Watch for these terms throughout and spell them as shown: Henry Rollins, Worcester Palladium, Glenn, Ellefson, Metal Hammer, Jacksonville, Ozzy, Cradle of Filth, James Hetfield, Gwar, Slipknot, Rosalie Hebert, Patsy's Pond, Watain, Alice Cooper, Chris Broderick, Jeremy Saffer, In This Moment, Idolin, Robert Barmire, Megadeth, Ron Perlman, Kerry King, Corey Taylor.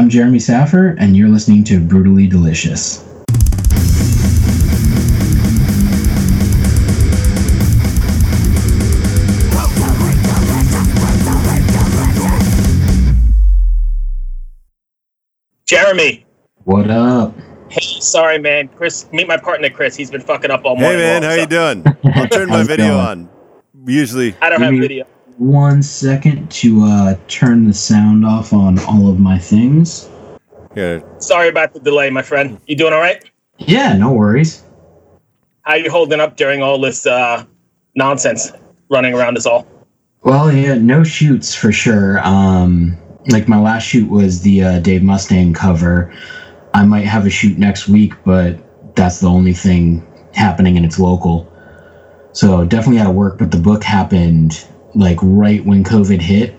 I'm Jeremy Saffer, and you're listening to Brutally Delicious. Jeremy! What up? Hey, sorry, man. Chris, meet my partner, Chris. He's been fucking up all morning. Hey, man, how you doing? I'll turn my video on. Usually. I don't have video. 1 second to turn the sound off on all of my things. Yeah. Sorry about the delay, my friend. You doing all right? Yeah, no worries. How you holding up during all this nonsense running around us all? Well, yeah, no shoots for sure. Like my last shoot was the Dave Mustaine cover. I might have a shoot next week, but that's the only thing happening and it's local. So definitely out of work, but the book happened like right when COVID hit,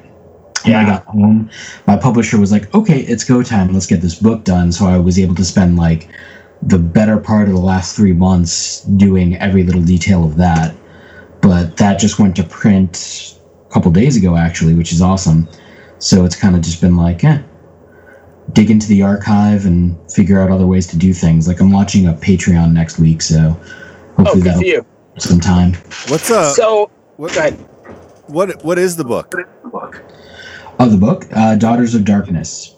and I got home. My publisher was like, okay, it's go time. Let's get this book done. So I was able to spend like the better part of the last 3 months doing every little detail of that. But that just went to print a couple days ago, actually, which is awesome. So it's kind of just been like, dig into the archive and figure out other ways to do things. Like I'm launching a Patreon next week, so hopefully that'll be some time. What's up? So, go ahead. What is the book? Daughters of Darkness.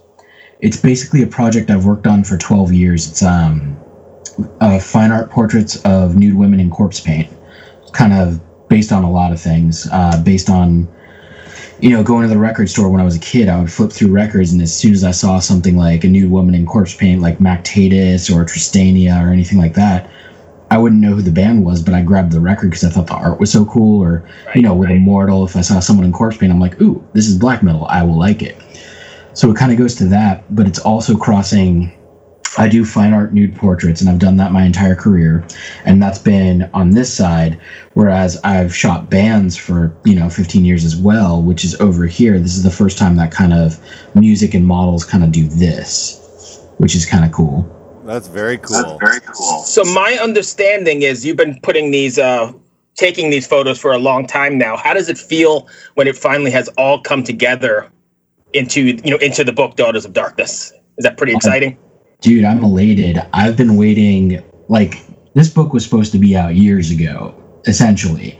It's basically a project I've worked on for 12 years. It's fine art portraits of nude women in corpse paint. It's kind of based on a lot of things. Based on, going to the record store when I was a kid, I would flip through records, and as soon as I saw something like a nude woman in corpse paint, like Mactatus or Tristania or anything like that, I wouldn't know who the band was, but I grabbed the record because I thought the art was so cool. Or, with Immortal, if I saw someone in corpse paint, I'm like, ooh, this is black metal. I will like it. So it kind of goes to that, but it's also crossing. I do fine art nude portraits, and I've done that my entire career. And that's been on this side, whereas I've shot bands for, 15 years as well, which is over here. This is the first time that kind of music and models kind of do this, which is kind of cool. That's very cool. So my understanding is you've been putting these, taking these photos for a long time now. How does it feel when it finally has all come together into the book Daughters of Darkness? Is that pretty exciting? Dude, I'm elated. I've been waiting. Like, this book was supposed to be out years ago, essentially.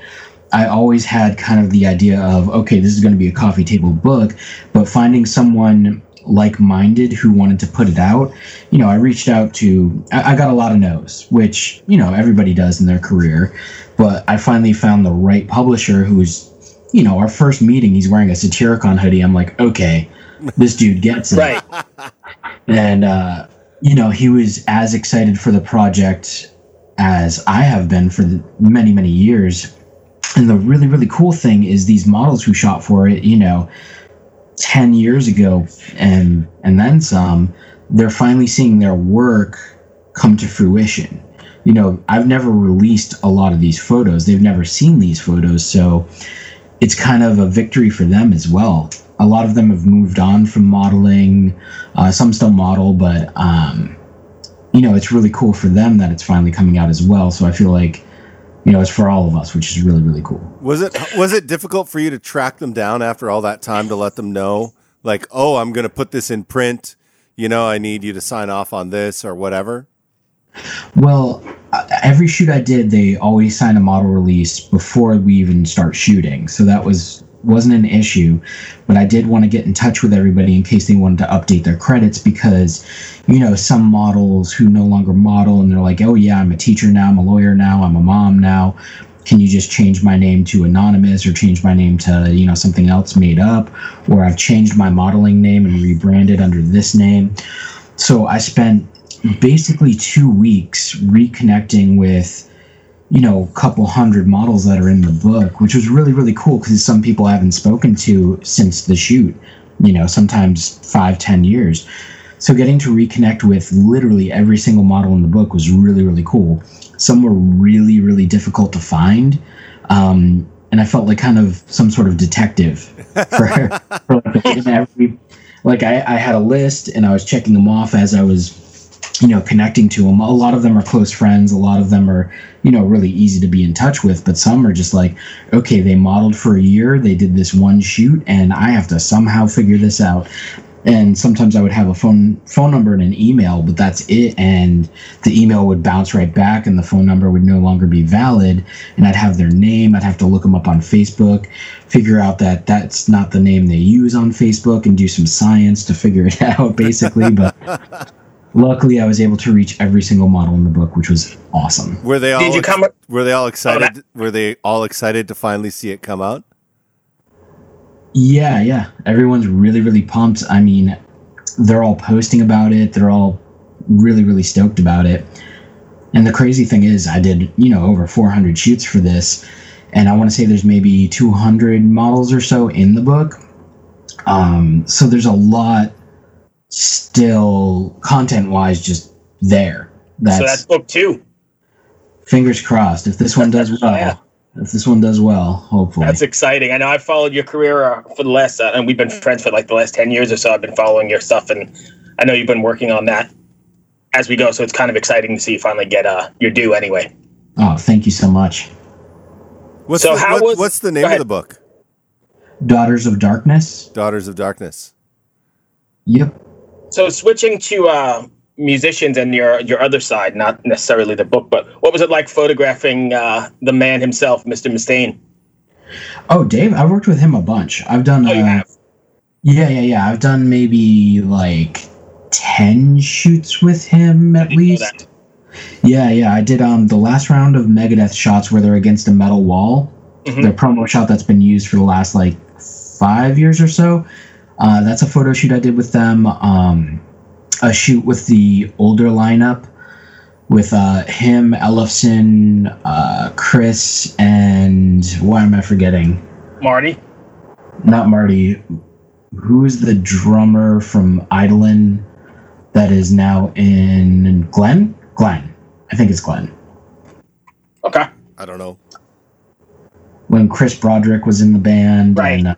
I always had kind of the idea of, okay, this is going to be a coffee table book, but finding someone like-minded who wanted to put it out. I reached out to, I got a lot of no's, which, everybody does in their career, but I finally found the right publisher who's, our first meeting, he's wearing a Satyricon hoodie. I'm like, okay, this dude gets it. Right. And, he was as excited for the project as I have been for many, many years. And the really, really cool thing is these models who shot for it, 10 years ago and then some, they're finally seeing their work come to fruition. I've never released a lot of these photos. They've never seen these photos, so it's kind of a victory for them as well. A lot of them have moved on from modeling. Some still model, but it's really cool for them that it's finally coming out as well. So I feel like it's for all of us, which is really, really cool. Was it difficult for you to track them down after all that time to let them know, like, oh, I'm going to put this in print, I need you to sign off on this or whatever? Well, every shoot I did, they always sign a model release before we even start shooting. So that wasn't an issue, but I did want to get in touch with everybody in case they wanted to update their credits, because some models who no longer model and they're like, oh yeah, I'm a teacher now, I'm a lawyer now, I'm a mom now, can you just change my name to anonymous or change my name to something else made up, or I've changed my modeling name and rebranded under this name. So I spent basically 2 weeks reconnecting with a couple hundred models that are in the book, which was really, really cool because some people I haven't spoken to since the shoot, sometimes 5-10 years. So getting to reconnect with literally every single model in the book was really, really cool. Some were really, really difficult to find. And I felt like kind of some sort of detective I had a list and I was checking them off as I was connecting to them. A lot of them are close friends. A lot of them are, really easy to be in touch with, but some are just like, okay, they modeled for a year. They did this one shoot and I have to somehow figure this out. And sometimes I would have a phone number and an email, but that's it. And the email would bounce right back and the phone number would no longer be valid. And I'd have their name. I'd have to look them up on Facebook, figure out that that's not the name they use on Facebook, and do some science to figure it out, basically. But luckily, I was able to reach every single model in the book, which was awesome. Were they all excited to finally see it come out? Yeah. Everyone's really, really pumped. I mean, they're all posting about it. They're all really, really stoked about it. And the crazy thing is, I did, over 400 shoots for this. And I want to say there's maybe 200 models or so in the book. So there's a lot still, content-wise, just there. So that's book two. Fingers crossed. If this one does well. Yeah. If this one does well, hopefully. That's exciting. I know I've followed your career for the last, and we've been friends for like the last 10 years or so. I've been following your stuff, and I know you've been working on that as we go. So it's kind of exciting to see you finally get your due anyway. Oh, thank you so much. What's the name of the book? Daughters of Darkness. Daughters of Darkness. Yep. So switching to musicians and your other side, not necessarily the book, but what was it like photographing the man himself, Mr. Mustaine? Oh, Dave, I've worked with him a bunch. I've done you have? Yeah. I've done maybe like 10 shoots with him at least. Yeah. I did the last round of Megadeth shots where they're against a metal wall. Mm-hmm. The promo shot that's been used for the last like 5 years or so. That's a photo shoot I did with them. A shoot with the older lineup with him, Ellefson, Chris, and why am I forgetting? Marty? Not Marty. Who's the drummer from Idolin that is now in Glenn? Glenn. I think it's Glenn. Okay. I don't know. When Chris Broderick was in the band. Right. And,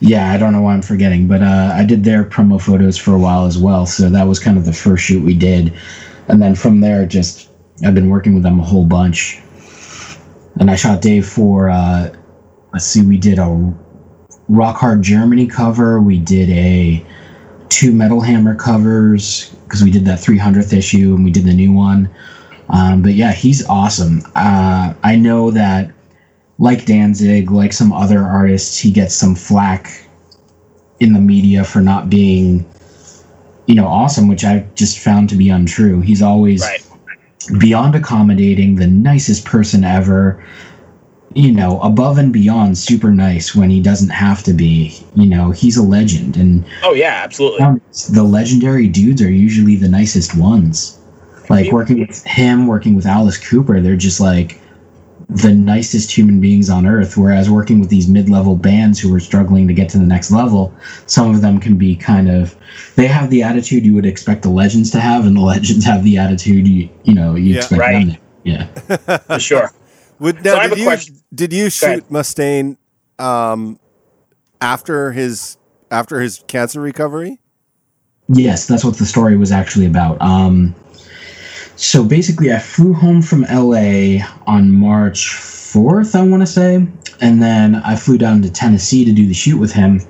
yeah, I don't know why I'm forgetting, but I did their promo photos for a while as well, so that was kind of the first shoot we did. And then from there, just I've been working with them a whole bunch. And I shot Dave for, we did a Rock Hard Germany cover, we did two Metal Hammer covers, because we did that 300th issue and we did the new one. But yeah, he's awesome. I know that like Danzig, like some other artists, he gets some flack in the media for not being, awesome, which I've just found to be untrue. He's always beyond accommodating, the nicest person ever, above and beyond super nice when he doesn't have to be. He's a legend. And oh, yeah, absolutely. The legendary dudes are usually the nicest ones. Like working with him, working with Alice Cooper, they're just like the nicest human beings on earth, whereas working with these mid-level bands who are struggling to get to the next level, some of them can be they have the attitude you would expect the legends to have, and the legends have the attitude you expect them to. Yeah. For sure. Did you shoot Mustaine after his cancer recovery? Yes, that's what the story was actually about. So basically, I flew home from LA on March 4th, I want to say, and then I flew down to Tennessee to do the shoot with him.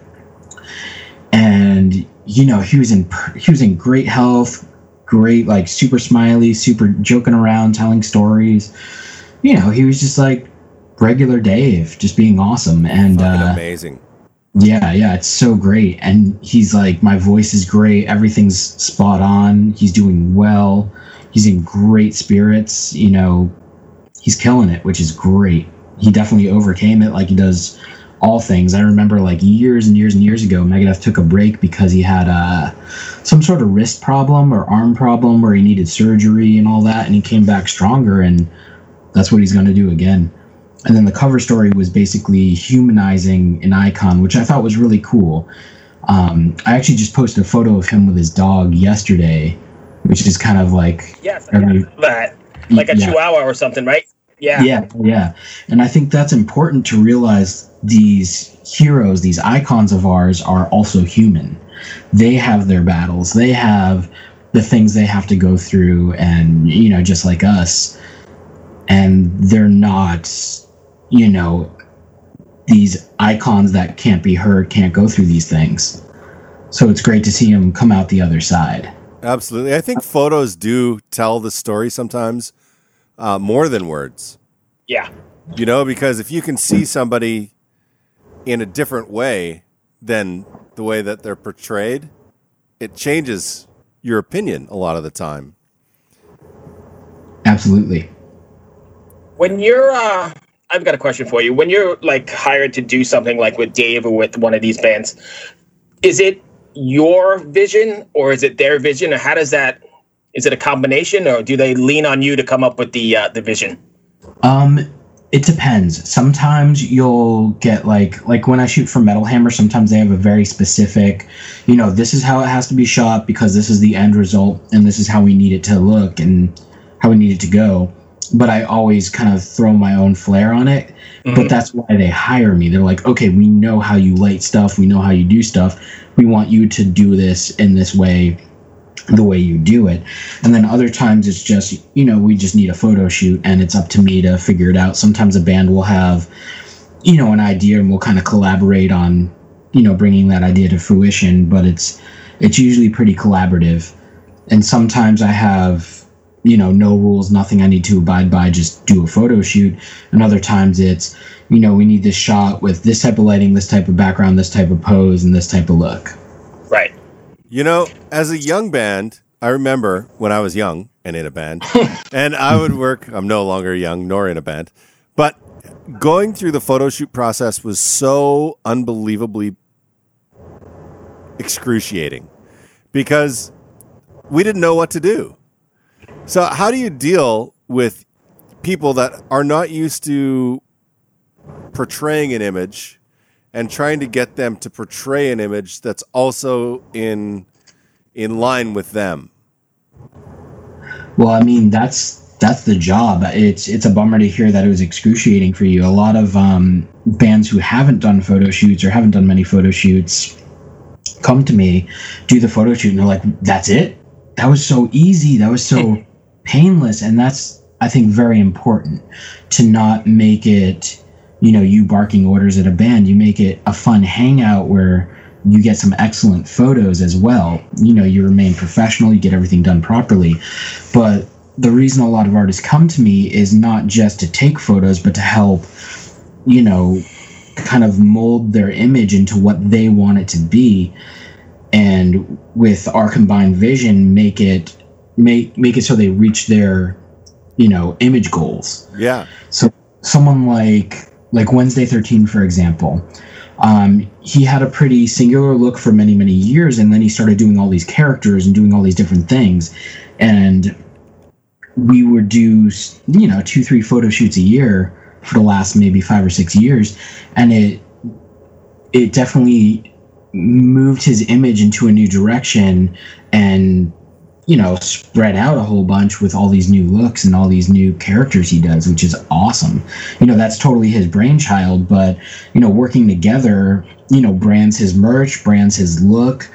And he was in great health, great, like super smiley, super joking around, telling stories. He was just like regular Dave, just being awesome and amazing. Yeah, it's so great. And he's like, my voice is great, everything's spot on. He's doing well. He's in great spirits, he's killing it, which is great. He definitely overcame it like he does all things. I remember like years and years and years ago, Megadeth took a break because he had some sort of wrist problem or arm problem where he needed surgery and all that, and he came back stronger, and that's what he's going to do again. And then the cover story was basically humanizing an icon, which I thought was really cool. I actually just posted a photo of him with his dog yesterday, which is kind of like... Yes, a chihuahua or something, right? Yeah. Yeah. And I think that's important to realize these heroes, these icons of ours are also human. They have their battles. They have the things they have to go through and, just like us. And they're not, these icons that can't be heard, can't go through these things. So it's great to see him come out the other side. Absolutely. I think photos do tell the story sometimes more than words. Yeah. You know, because if you can see somebody in a different way than the way that they're portrayed, it changes your opinion a lot of the time. Absolutely. When you're, I've got a question for you. When you're like hired to do something like with Dave or with one of these bands, is it your vision or is it their vision, or how does that, is it a combination, or do they lean on you to come up with the vision? It depends. Sometimes you'll get like when I shoot for Metal Hammer, sometimes they have a very specific, you know, this is how it has to be shot because this is the end result and this is how we need it to look and how we need it to go. But I always kind of throw my own flair on it. Mm-hmm. But that's why they hire me. They're like, okay, we know how you light stuff. We know how you do stuff. We want you to do this in this way, the way you do it. And then other times it's just, you know, we just need a photo shoot and it's up to me to figure it out. Sometimes a band will have, you know, an idea and we'll kind of collaborate on, you know, bringing that idea to fruition. But it's usually pretty collaborative. And sometimes I have, you know, no rules, nothing I need to abide by, just do a photo shoot. And other times it's, you know, we need this shot with this type of lighting, this type of background, this type of pose, and this type of look. Right. You know, as a young band, I remember when I was young and in a band, and I would work, I'm no longer young nor in a band, but going through the photo shoot process was so unbelievably excruciating because we didn't know what to do. So how do you deal with people that are not used to portraying an image and trying to get them to portray an image that's also in line with them? Well, I mean, that's the job. It's a bummer to hear that it was excruciating for you. A lot of bands who haven't done photo shoots or haven't done many photo shoots come to me, do the photo shoot, and they're like, that's it? That was so easy. That was so painless. And that's, I think, very important to not make it, you know, you barking orders at a band. You make it a fun hangout where you get some excellent photos as well. You know, you remain professional, you get everything done properly. But the reason a lot of artists come to me is not just to take photos, but to help, you know, kind of mold their image into what they want it to be. And with our combined vision, make it so they reach their, you know, image goals. Yeah. So someone like Wednesday 13, for example, he had a pretty singular look for many, many years. And then he started doing all these characters and doing all these different things. And we would do, you know, 2-3 photo shoots a year for the last maybe 5 or 6 years. And it definitely moved his image into a new direction and, you know, spread out a whole bunch with all these new looks and all these new characters he does, which is awesome. You know, that's totally his brainchild, but, you know, working together, you know, brands his merch, brands his look,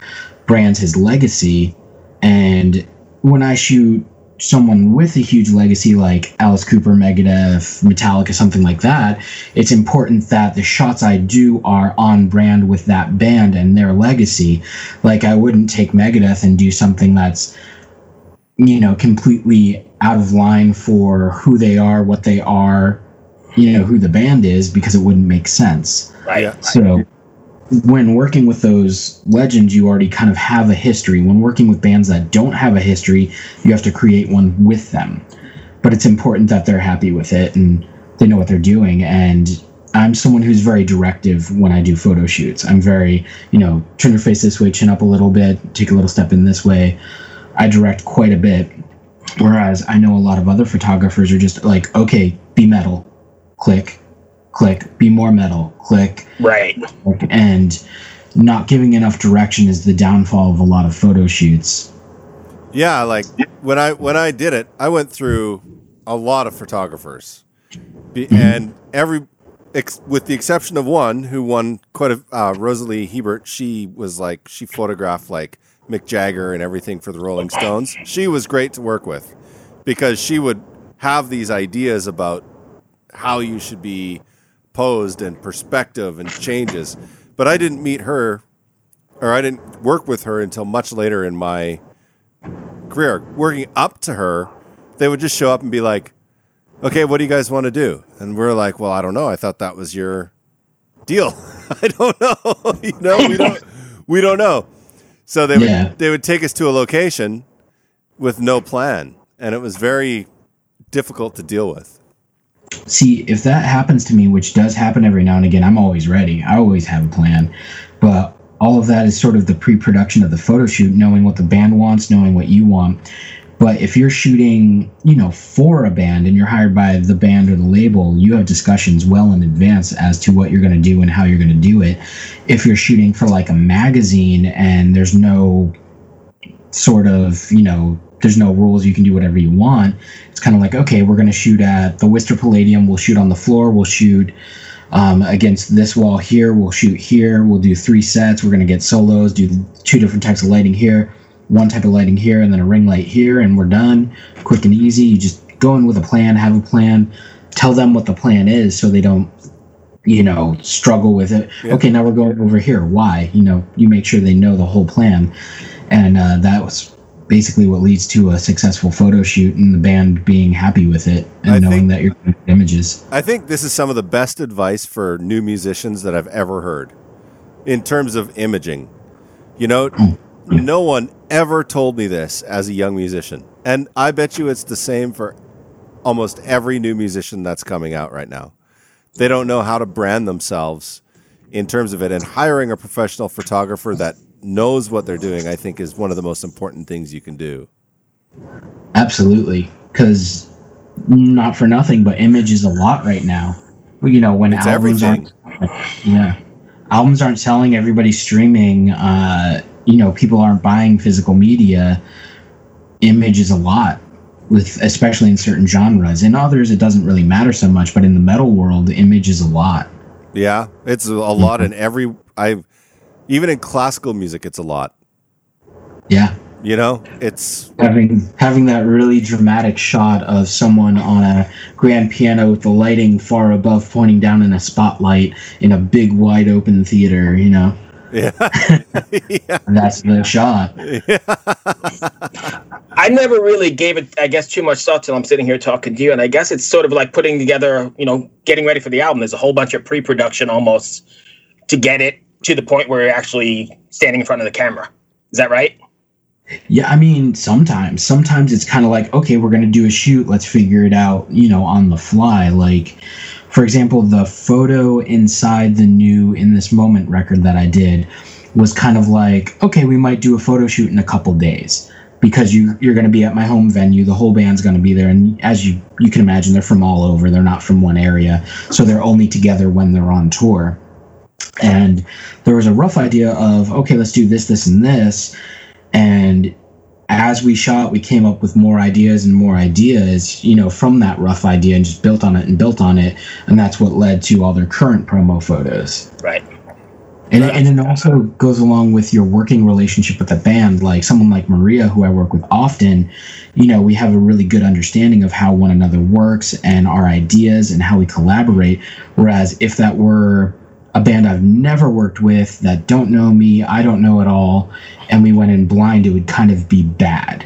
brands his legacy. And when I shoot someone with a huge legacy like Alice Cooper, Megadeth, Metallica, something like that, it's important that the shots I do are on brand with that band and their legacy. Like, I wouldn't take Megadeth and do something that's, you know, completely out of line for who they are, what they are, you know, who the band is, because it wouldn't make sense. Right. So when working with those legends, you already kind of have a history. When working with bands that don't have a history, you have to create one with them. But it's important that they're happy with it and they know what they're doing. And I'm someone who's very directive when I do photo shoots. I'm very, you know, turn your face this way, chin up a little bit, take a little step in this way. I direct quite a bit. Whereas I know a lot of other photographers are just like, okay, be metal, click. Click, be more metal, click. Right. Click. And not giving enough direction is the downfall of a lot of photo shoots. Yeah, like when I did it, I went through a lot of photographers. And with the exception of one who won quite a Rosalie Hebert, she was like, she photographed like Mick Jagger and everything for the Rolling Stones. She was great to work with because she would have these ideas about how you should be posed and perspective and changes. But I didn't meet her or I didn't work with her until much later in my career. Working up to her, they would just show up and be like, okay, what do you guys want to do? And we're like, well, I don't know. I thought that was your deal. I don't know. You know, we don't know. So they would take us to a location with no plan, and it was very difficult to deal with. See, if that happens to me, which does happen every now and again, I'm always ready. I always have a plan. But all of that is sort of the pre-production of the photo shoot, knowing what the band wants, knowing what you want. But if you're shooting, you know, for a band and you're hired by the band or the label, you have discussions well in advance as to what you're going to do and how you're going to do it. If you're shooting for like a magazine and there's no sort of, you know, there's no rules, you can do whatever you want. It's kind of like, okay, we're going to shoot at the Worcester Palladium. We'll shoot on the floor. We'll shoot against this wall here. We'll shoot here. We'll do 3 sets. We're going to get solos, do 2 different types of lighting here, 1 type of lighting here, and then a ring light here, and we're done. Quick and easy. You just go in with a plan, have a plan, tell them what the plan is so they don't, you know, struggle with it. Yep. Okay, now we're going over here. Why? You know, you make sure they know the whole plan. And that was basically what leads to a successful photo shoot and the band being happy with it and knowing that you're going to get images. I think this is some of the best advice for new musicians that I've ever heard in terms of imaging. You know, no one ever told me this as a young musician. And I bet you it's the same for almost every new musician that's coming out right now. They don't know how to brand themselves in terms of it. And hiring a professional photographer that knows what they're doing, I think, is one of the most important things you can do. Absolutely. Because not for nothing, but image is a lot right now. You know, when it's albums everything. Albums aren't selling, everybody's streaming, you know, people aren't buying physical media. Image is a lot, with especially in certain genres. In others, it doesn't really matter so much, but in the metal world, image is a lot. Yeah, it's a lot in every... Even in classical music, it's a lot. Yeah. You know, it's... Having that really dramatic shot of someone on a grand piano with the lighting far above pointing down in a spotlight in a big, wide-open theater, you know? Yeah. That's the shot. Yeah. I never really gave it, I guess, too much thought till I'm sitting here talking to you, and I guess it's sort of like putting together, you know, getting ready for the album. There's a whole bunch of pre-production almost to get it to the point where you're actually standing in front of the camera. Is that right? Yeah, I mean, sometimes. Sometimes it's kind of like, okay, we're going to do a shoot. Let's figure it out, you know, on the fly. Like, for example, the photo inside the new In This Moment record that I did was kind of like, okay, we might do a photo shoot in a couple days because you're going to be at my home venue. The whole band's going to be there. And as you can imagine, they're from all over. They're not from one area. So they're only together when they're on tour. And there was a rough idea of, okay, let's do this, this, and this. And as we shot, we came up with more ideas, you know, from that rough idea and just built on it. And that's what led to all their current promo photos. Right. And it also goes along with your working relationship with the band. Like someone like Maria, who I work with often, you know, we have a really good understanding of how one another works and our ideas and how we collaborate. Whereas if that were a band I've never worked with that don't know me, I don't know at all, and we went in blind, it would kind of be bad.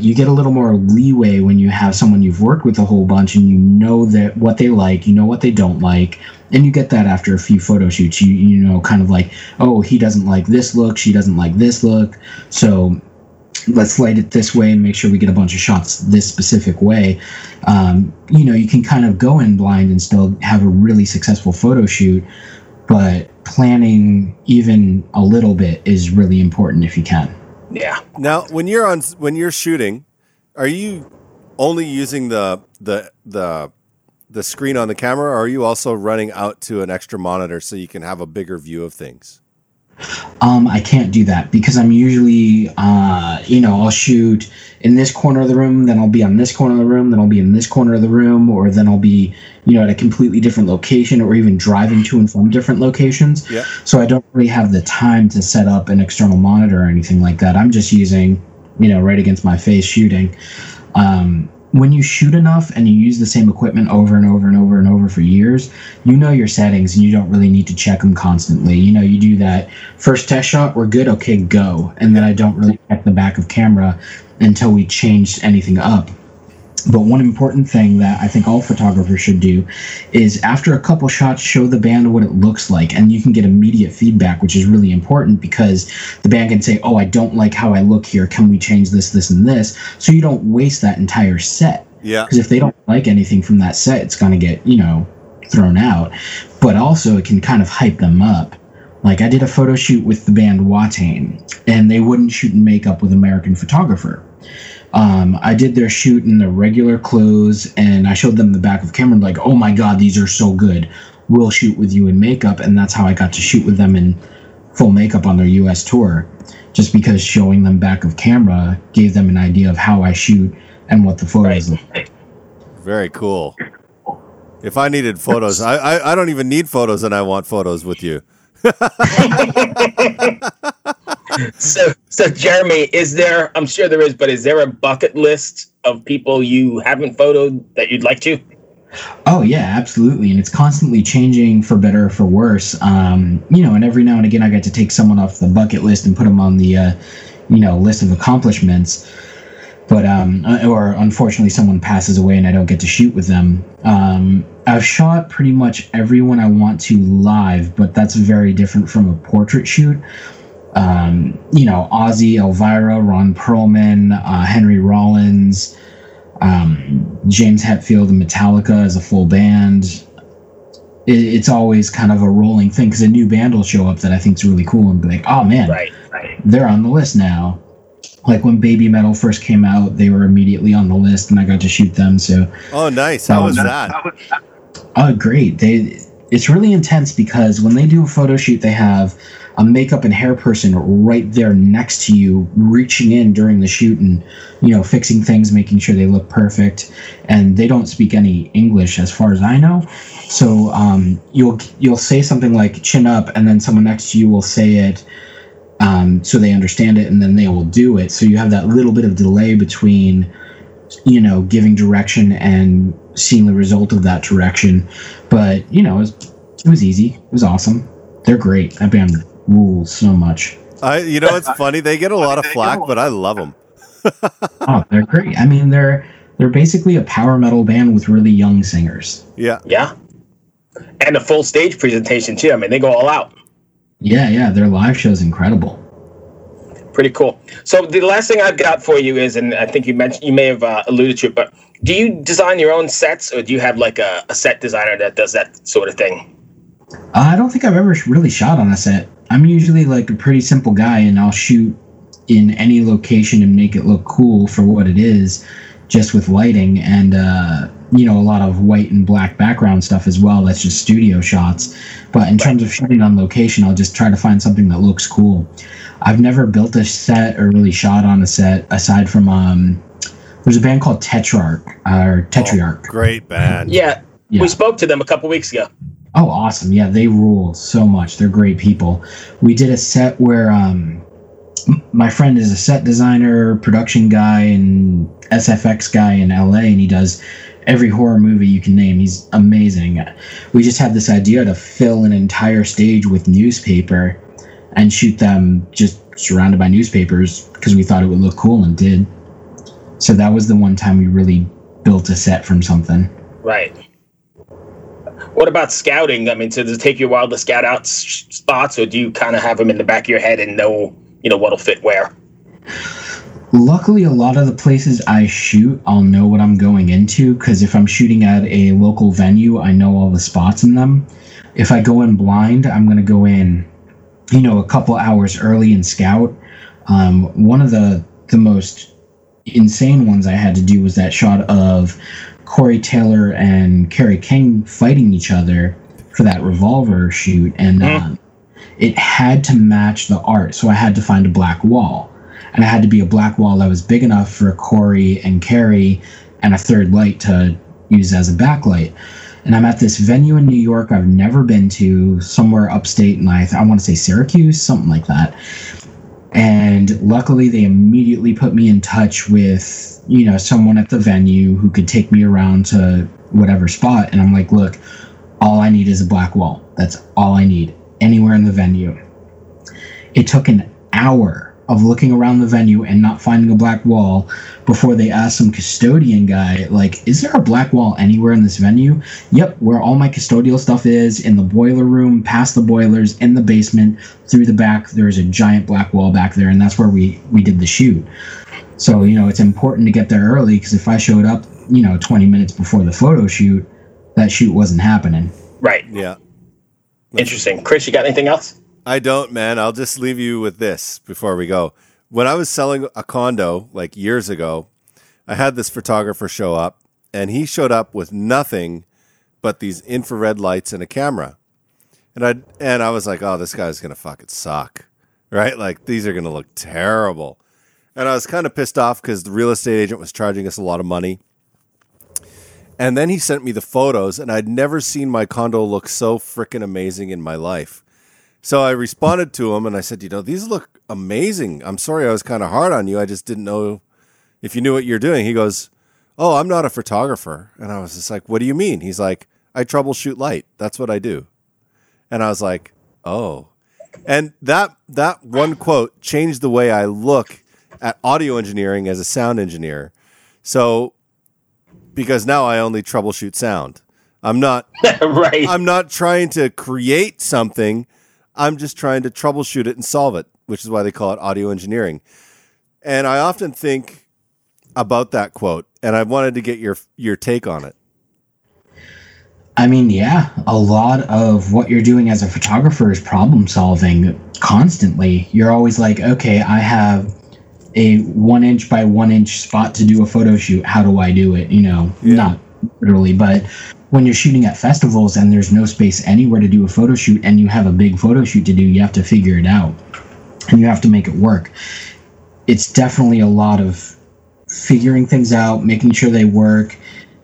You get a little more leeway when you have someone you've worked with a whole bunch and you know that what they like, you know what they don't like, and you get that after a few photo shoots. You know, kind of like, oh, he doesn't like this look, she doesn't like this look, so let's light it this way and make sure we get a bunch of shots this specific way. You know, you can kind of go in blind and still have a really successful photo shoot, but planning even a little bit is really important if you can. Yeah. Now, when you're shooting, are you only using the screen on the camera, or are you also running out to an extra monitor so you can have a bigger view of things? I can't do that because I'm usually, you know, I'll shoot in this corner of the room, then I'll be on this corner of the room, then I'll be in this corner of the room, or then I'll be, you know, at a completely different location or even driving to and from different locations. Yeah. So I don't really have the time to set up an external monitor or anything like that. I'm just using, you know, right against my face shooting. when you shoot enough and you use the same equipment over and over and over and over for years, you know your settings and you don't really need to check them constantly. You know, you do that first test shot, we're good, okay, go. And then I don't really check the back of camera until we changed anything up. But one important thing that I think all photographers should do is after a couple shots, show the band what it looks like. And you can get immediate feedback, which is really important because the band can say, oh, I don't like how I look here. Can we change this, this, and this? So you don't waste that entire set. Yeah. Because if they don't like anything from that set, it's going to get, you know, thrown out. But also it can kind of hype them up. Like I did a photo shoot with the band Watain, and they wouldn't shoot in makeup with an American photographer. I did their shoot in their regular clothes, and I showed them the back of the camera, like, oh my God, these are so good. We'll shoot with you in makeup. And that's how I got to shoot with them in full makeup on their US tour, just because showing them back of camera gave them an idea of how I shoot and what the photos look like. Very cool. If I needed photos, I don't even need photos, and I want photos with you. So Jeremy, is there, I'm sure there is, but is there a bucket list of people you haven't photoed that you'd like to? Oh yeah, absolutely. And it's constantly changing for better or for worse. You know, and every now and again, I got to take someone off the bucket list and put them on the, you know, list of accomplishments. But, or unfortunately someone passes away and I don't get to shoot with them. I've shot pretty much everyone I want to live, but that's very different from a portrait shoot. You know, Ozzy, Elvira, Ron Perlman, Henry Rollins, James Hetfield and Metallica as a full band. It's always kind of a rolling thing because a new band will show up that I think is really cool and be like, oh man, right. They're on the list now. Like when Baby Metal first came out, they were immediately on the list, and I got to shoot them. So, oh, nice! How was that? Oh, great! It's really intense because when they do a photo shoot, they have a makeup and hair person right there next to you, reaching in during the shoot and, you know, fixing things, making sure they look perfect. And they don't speak any English, as far as I know. So you'll say something like "chin up," and then someone next to you will say it. So they understand it, and then they will do it. So you have that little bit of delay between, you know, giving direction and seeing the result of that direction. But, you know, it was easy. It was awesome. They're great. That band rules so much. You know, it's funny. They get a lot of flack, but I love them. Oh, they're great. I mean, they're basically a power metal band with really young singers. Yeah. Yeah. And a full stage presentation, too. I mean, they go all out. Yeah, their live show is incredible. Pretty cool. So the last thing I've got for you is, and I think you mentioned, you may have alluded to it, but do you design your own sets, or do you have like a set designer that does that sort of thing? I don't think I've ever really shot on a set. I'm usually like a pretty simple guy, and I'll shoot in any location and make it look cool for what it is, just with lighting and, you know, a lot of white and black background stuff as well. That's just studio shots. But in terms of shooting on location, I'll just try to find something that looks cool. I've never built a set or really shot on a set aside from there's a band called Tetrarch. Oh, great band. Yeah. We spoke to them a couple weeks ago. Oh, awesome. Yeah, they rule so much. They're great people. We did a set where my friend is a set designer, production guy, and SFX guy in LA, and he does every horror movie you can name. He's amazing. We just had this idea to fill an entire stage with newspaper and shoot them just surrounded by newspapers because we thought it would look cool, and did. So that was the one time we really built a set from something. Right. What about scouting? I mean, so does it take you a while to scout out spots, or do you kind of have them in the back of your head and know, you know, what'll fit where? Luckily, a lot of the places I shoot, I'll know what I'm going into, because if I'm shooting at a local venue, I know all the spots in them. If I go in blind, I'm going to go in, you know, a couple hours early and scout. One of the most insane ones I had to do was that shot of Corey Taylor and Kerry King fighting each other for that revolver shoot, and it had to match the art, so I had to find a black wall. And it had to be a black wall that was big enough for Corey and Carrie and a third light to use as a backlight. And I'm at this venue in New York I've never been to, somewhere upstate, and I want to say Syracuse, something like that. And luckily, they immediately put me in touch with, you know, someone at the venue who could take me around to whatever spot. And I'm like, look, all I need is a black wall. That's all I need, anywhere in the venue. It took an hour of looking around the venue and not finding a black wall before they asked some custodian guy, like, is there a black wall anywhere in this venue? Yep, where all my custodial stuff is, in the boiler room, past the boilers, in the basement, through the back, there's a giant black wall back there, and that's where we did the shoot. So, you know, it's important to get there early, because if I showed up, you know, 20 minutes before the photo shoot, that shoot wasn't happening. Right. Yeah. Interesting. Chris, you got anything else? I don't, man. I'll just leave you with this before we go. When I was selling a condo, like years ago, I had this photographer show up, and he showed up with nothing but these infrared lights and a camera. And I was like, oh, this guy's going to fucking suck, right? Like, these are going to look terrible. And I was kind of pissed off because the real estate agent was charging us a lot of money. And then he sent me the photos, and I'd never seen my condo look so freaking amazing in my life. So I responded to him, and I said, you know, these look amazing. I'm sorry I was kind of hard on you. I just didn't know if you knew what you're doing. He goes, oh, I'm not a photographer. And I was just like, what do you mean? He's like, I troubleshoot light. That's what I do. And I was like, oh. And that one quote changed the way I look at audio engineering as a sound engineer. So, because now I only troubleshoot sound. I'm not right. I'm not trying to create something. I'm just trying to troubleshoot it and solve it, which is why they call it audio engineering. And I often think about that quote, and I wanted to get your take on it. I mean, yeah, a lot of what you're doing as a photographer is problem solving constantly. You're always like, okay, I have a 1-inch by 1-inch spot to do a photo shoot. How do I do it? You know, not literally, but when you're shooting at festivals and there's no space anywhere to do a photo shoot and you have a big photo shoot to do, you have to figure it out and you have to make it work. It's definitely a lot of figuring things out, making sure they work,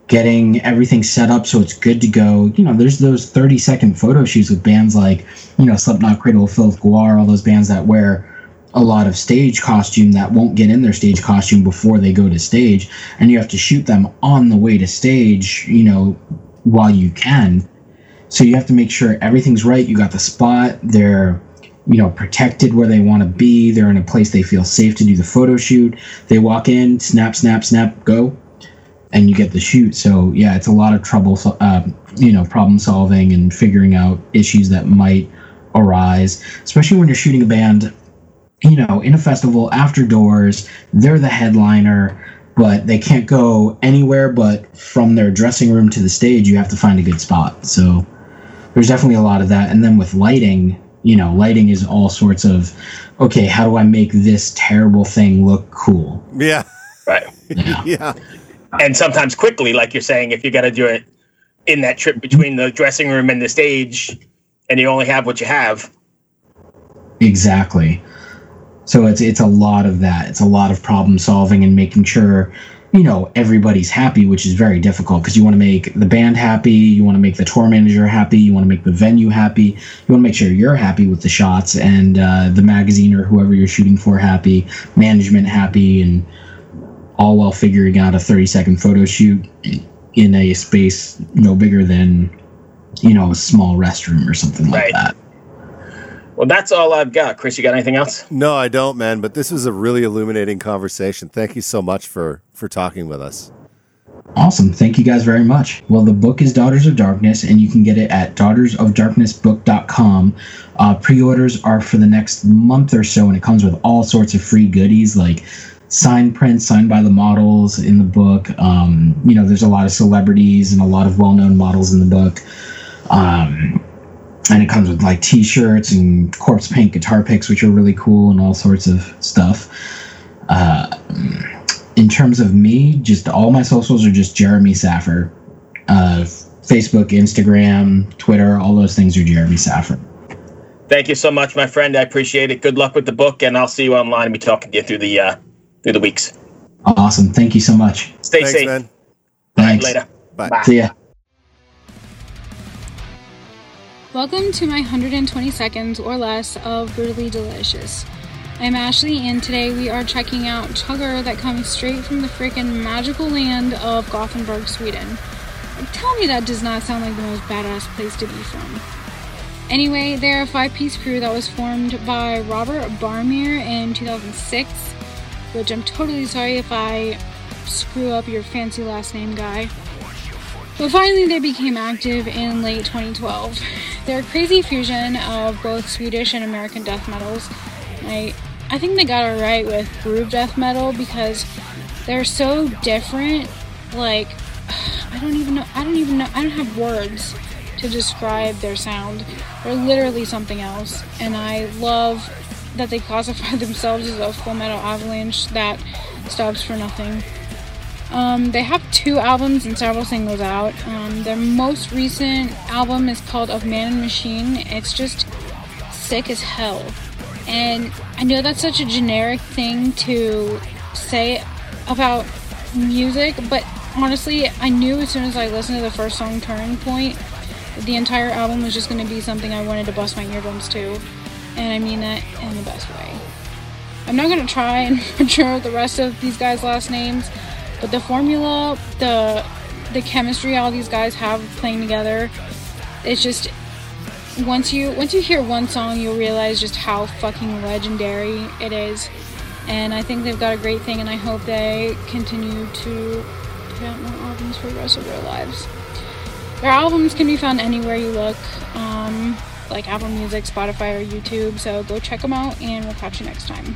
getting everything set up so it's good to go. You know, there's those 30-second photo shoots with bands like, you know, Slipknot, Cradle of Filth, Gwar, all those bands that wear a lot of stage costume that won't get in their stage costume before they go to stage. And you have to shoot them on the way to stage, you know, while you can. So you have to make sure everything's right. You got the spot. They're, you know, protected where they want to be. They're in a place they feel safe to do the photo shoot. They walk in, snap, snap, snap, go, and you get the shoot. So yeah, it's a lot of trouble, you know, problem solving and figuring out issues that might arise, especially when you're shooting a band, you know, in a festival after doors. They're the headliner, but they can't go anywhere but from their dressing room to the stage. You have to find a good spot. So there's definitely a lot of that. And then with lighting, you know, lighting is all sorts of, okay, how do I make this terrible thing look cool? Yeah. Right. Yeah. Yeah. And sometimes quickly, like you're saying, if you got to do it in that trip between the dressing room and the stage and you only have what you have. Exactly. So it's a lot of that. It's a lot of problem solving and making sure, you know, everybody's happy, which is very difficult because you want to make the band happy. You want to make the tour manager happy. You want to make the venue happy. You want to make sure you're happy with the shots and the magazine or whoever you're shooting for happy, management happy, and all while figuring out a 30-second photo shoot in a space no bigger than, you know, a small restroom or something like that. Well, that's all I've got. Chris, you got anything else? No, I don't, man. But this was a really illuminating conversation. Thank you so much for talking with us. Awesome. Thank you guys very much. Well, the book is Daughters of Darkness, and you can get it at daughtersofdarknessbook.com. Pre-orders are for the next month or so, and it comes with all sorts of free goodies like signed prints signed by the models in the book. You know, there's a lot of celebrities and a lot of well-known models in the book. And it comes with like t-shirts and corpse paint guitar picks, which are really cool, and all sorts of stuff. In terms of me, just all my socials are just Jeremy Saffer. Facebook, Instagram, Twitter, all those things are Jeremy Saffer. Thank you so much, my friend. I appreciate it. Good luck with the book, and I'll see you online and be talking to you through the weeks. Awesome. Thank you so much. Stay safe. Man. Thanks. All right, later. Bye. See ya. Welcome to my 120 seconds or less of Brutally Delicious. I'm Ashley, and today we are checking out Chugger that comes straight from the freaking magical land of Gothenburg, Sweden. Tell me that does not sound like the most badass place to be from. Anyway, they're a five-piece crew that was formed by Robert Barmire in 2006, which I'm totally sorry if I screw up your fancy last name, guy. But finally, they became active in late 2012. They're a crazy fusion of both Swedish and American death metals. I think they got it right with groove death metal because they're so different. Like, I don't even know. I don't have words to describe their sound. They're literally something else, and I love that they classify themselves as a full metal avalanche that stops for nothing. They have 2 albums and several singles out. Their most recent album is called Of Man and Machine. It's just sick as hell. And I know that's such a generic thing to say about music, but honestly, I knew as soon as I listened to the first song, Turning Point, the entire album was just going to be something I wanted to bust my eardrums to. And I mean that in the best way. I'm not going to try and butcher the rest of these guys' last names, but the formula, the chemistry all these guys have playing together, it's just, once you hear one song, you'll realize just how fucking legendary it is. And I think they've got a great thing, and I hope they continue to put out more albums for the rest of their lives. Their albums can be found anywhere you look, like Apple Music, Spotify, or YouTube, so go check them out, and we'll catch you next time.